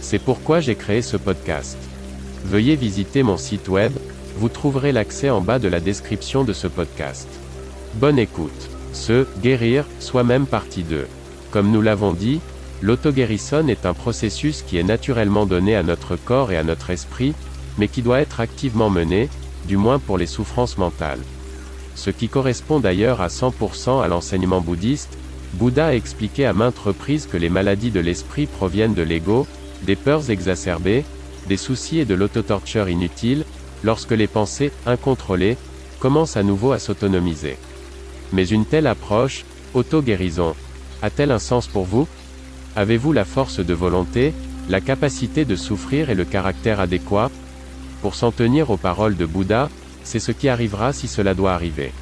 C'est pourquoi j'ai créé ce podcast. Veuillez visiter mon site web, vous trouverez l'accès en bas de la description de ce podcast. Bonne écoute. Se guérir soi-même partie 2. Comme nous l'avons dit, l'auto-guérison est un processus qui est naturellement donné à notre corps et à notre esprit, mais qui doit être activement mené, du moins pour les souffrances mentales. Ce qui correspond d'ailleurs à 100% à l'enseignement bouddhiste. Bouddha a expliqué à maintes reprises que les maladies de l'esprit proviennent de l'ego, des peurs exacerbées, des soucis et de l'autotorture inutile, lorsque les pensées, incontrôlées, commencent à nouveau à s'autonomiser. Mais une telle approche, auto-guérison, a-t-elle un sens pour vous? Avez-vous la force de volonté, la capacité de souffrir et le caractère adéquat? Pour s'en tenir aux paroles de Bouddha, c'est ce qui arrivera si cela doit arriver.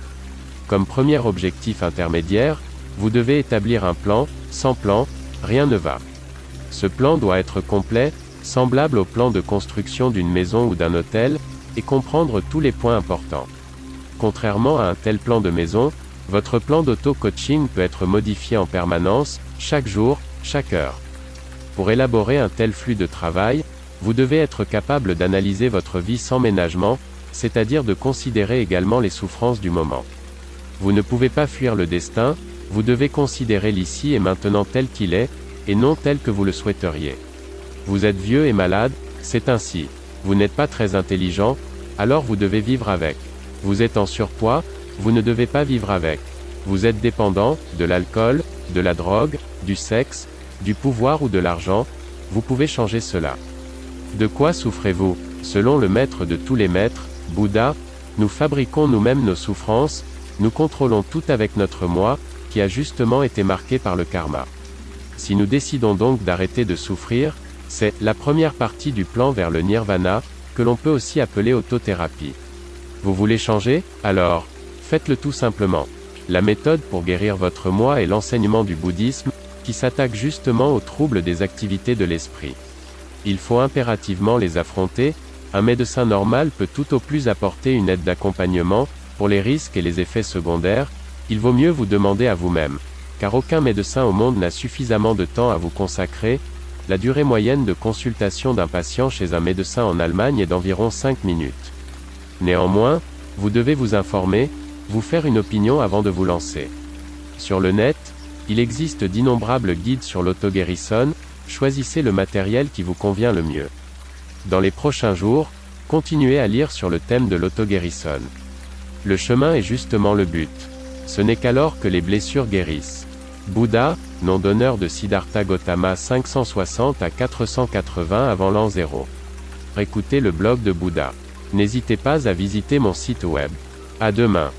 Comme premier objectif intermédiaire, vous devez établir un plan, sans plan, rien ne va. Ce plan doit être complet, semblable au plan de construction d'une maison ou d'un hôtel, et comprendre tous les points importants. Contrairement à un tel plan de maison, votre plan d'auto-coaching peut être modifié en permanence, chaque jour, chaque heure. Pour élaborer un tel flux de travail, vous devez être capable d'analyser votre vie sans ménagement, c'est-à-dire de considérer également les souffrances du moment. Vous ne pouvez pas fuir le destin, vous devez considérer l'ici et maintenant tel qu'il est, et non tel que vous le souhaiteriez. Vous êtes vieux et malade, c'est ainsi. Vous n'êtes pas très intelligent, alors vous devez vivre avec. Vous êtes en surpoids, vous ne devez pas vivre avec. Vous êtes dépendant, de l'alcool, de la drogue, du sexe, du pouvoir ou de l'argent, vous pouvez changer cela. De quoi souffrez-vous? Selon le maître de tous les maîtres, Bouddha, nous fabriquons nous-mêmes nos souffrances, nous contrôlons tout avec notre moi, qui a justement été marqué par le karma. Si nous décidons donc d'arrêter de souffrir, c'est la première partie du plan vers le nirvana, que l'on peut aussi appeler autothérapie. Vous voulez changer? Alors, faites-le tout simplement. La méthode pour guérir votre moi est l'enseignement du bouddhisme, qui s'attaque justement aux troubles des activités de l'esprit. Il faut impérativement les affronter, un médecin normal peut tout au plus apporter une aide d'accompagnement, pour les risques et les effets secondaires, il vaut mieux vous demander à vous-même, car aucun médecin au monde n'a suffisamment de temps à vous consacrer. La durée moyenne de consultation d'un patient chez un médecin en Allemagne est d'environ 5 minutes. Néanmoins, vous devez vous informer, vous faire une opinion avant de vous lancer. Sur le net, il existe d'innombrables guides sur l'auto-guérison, choisissez le matériel qui vous convient le mieux. Dans les prochains jours, continuez à lire sur le thème de l'auto-guérison. Le chemin est justement le but. Ce n'est qu'alors que les blessures guérissent. Bouddha, nom d'honneur de Siddhartha Gautama 560 à 480 avant l'an 0. Écoutez le blog de Bouddha. N'hésitez pas à visiter mon site web. À demain.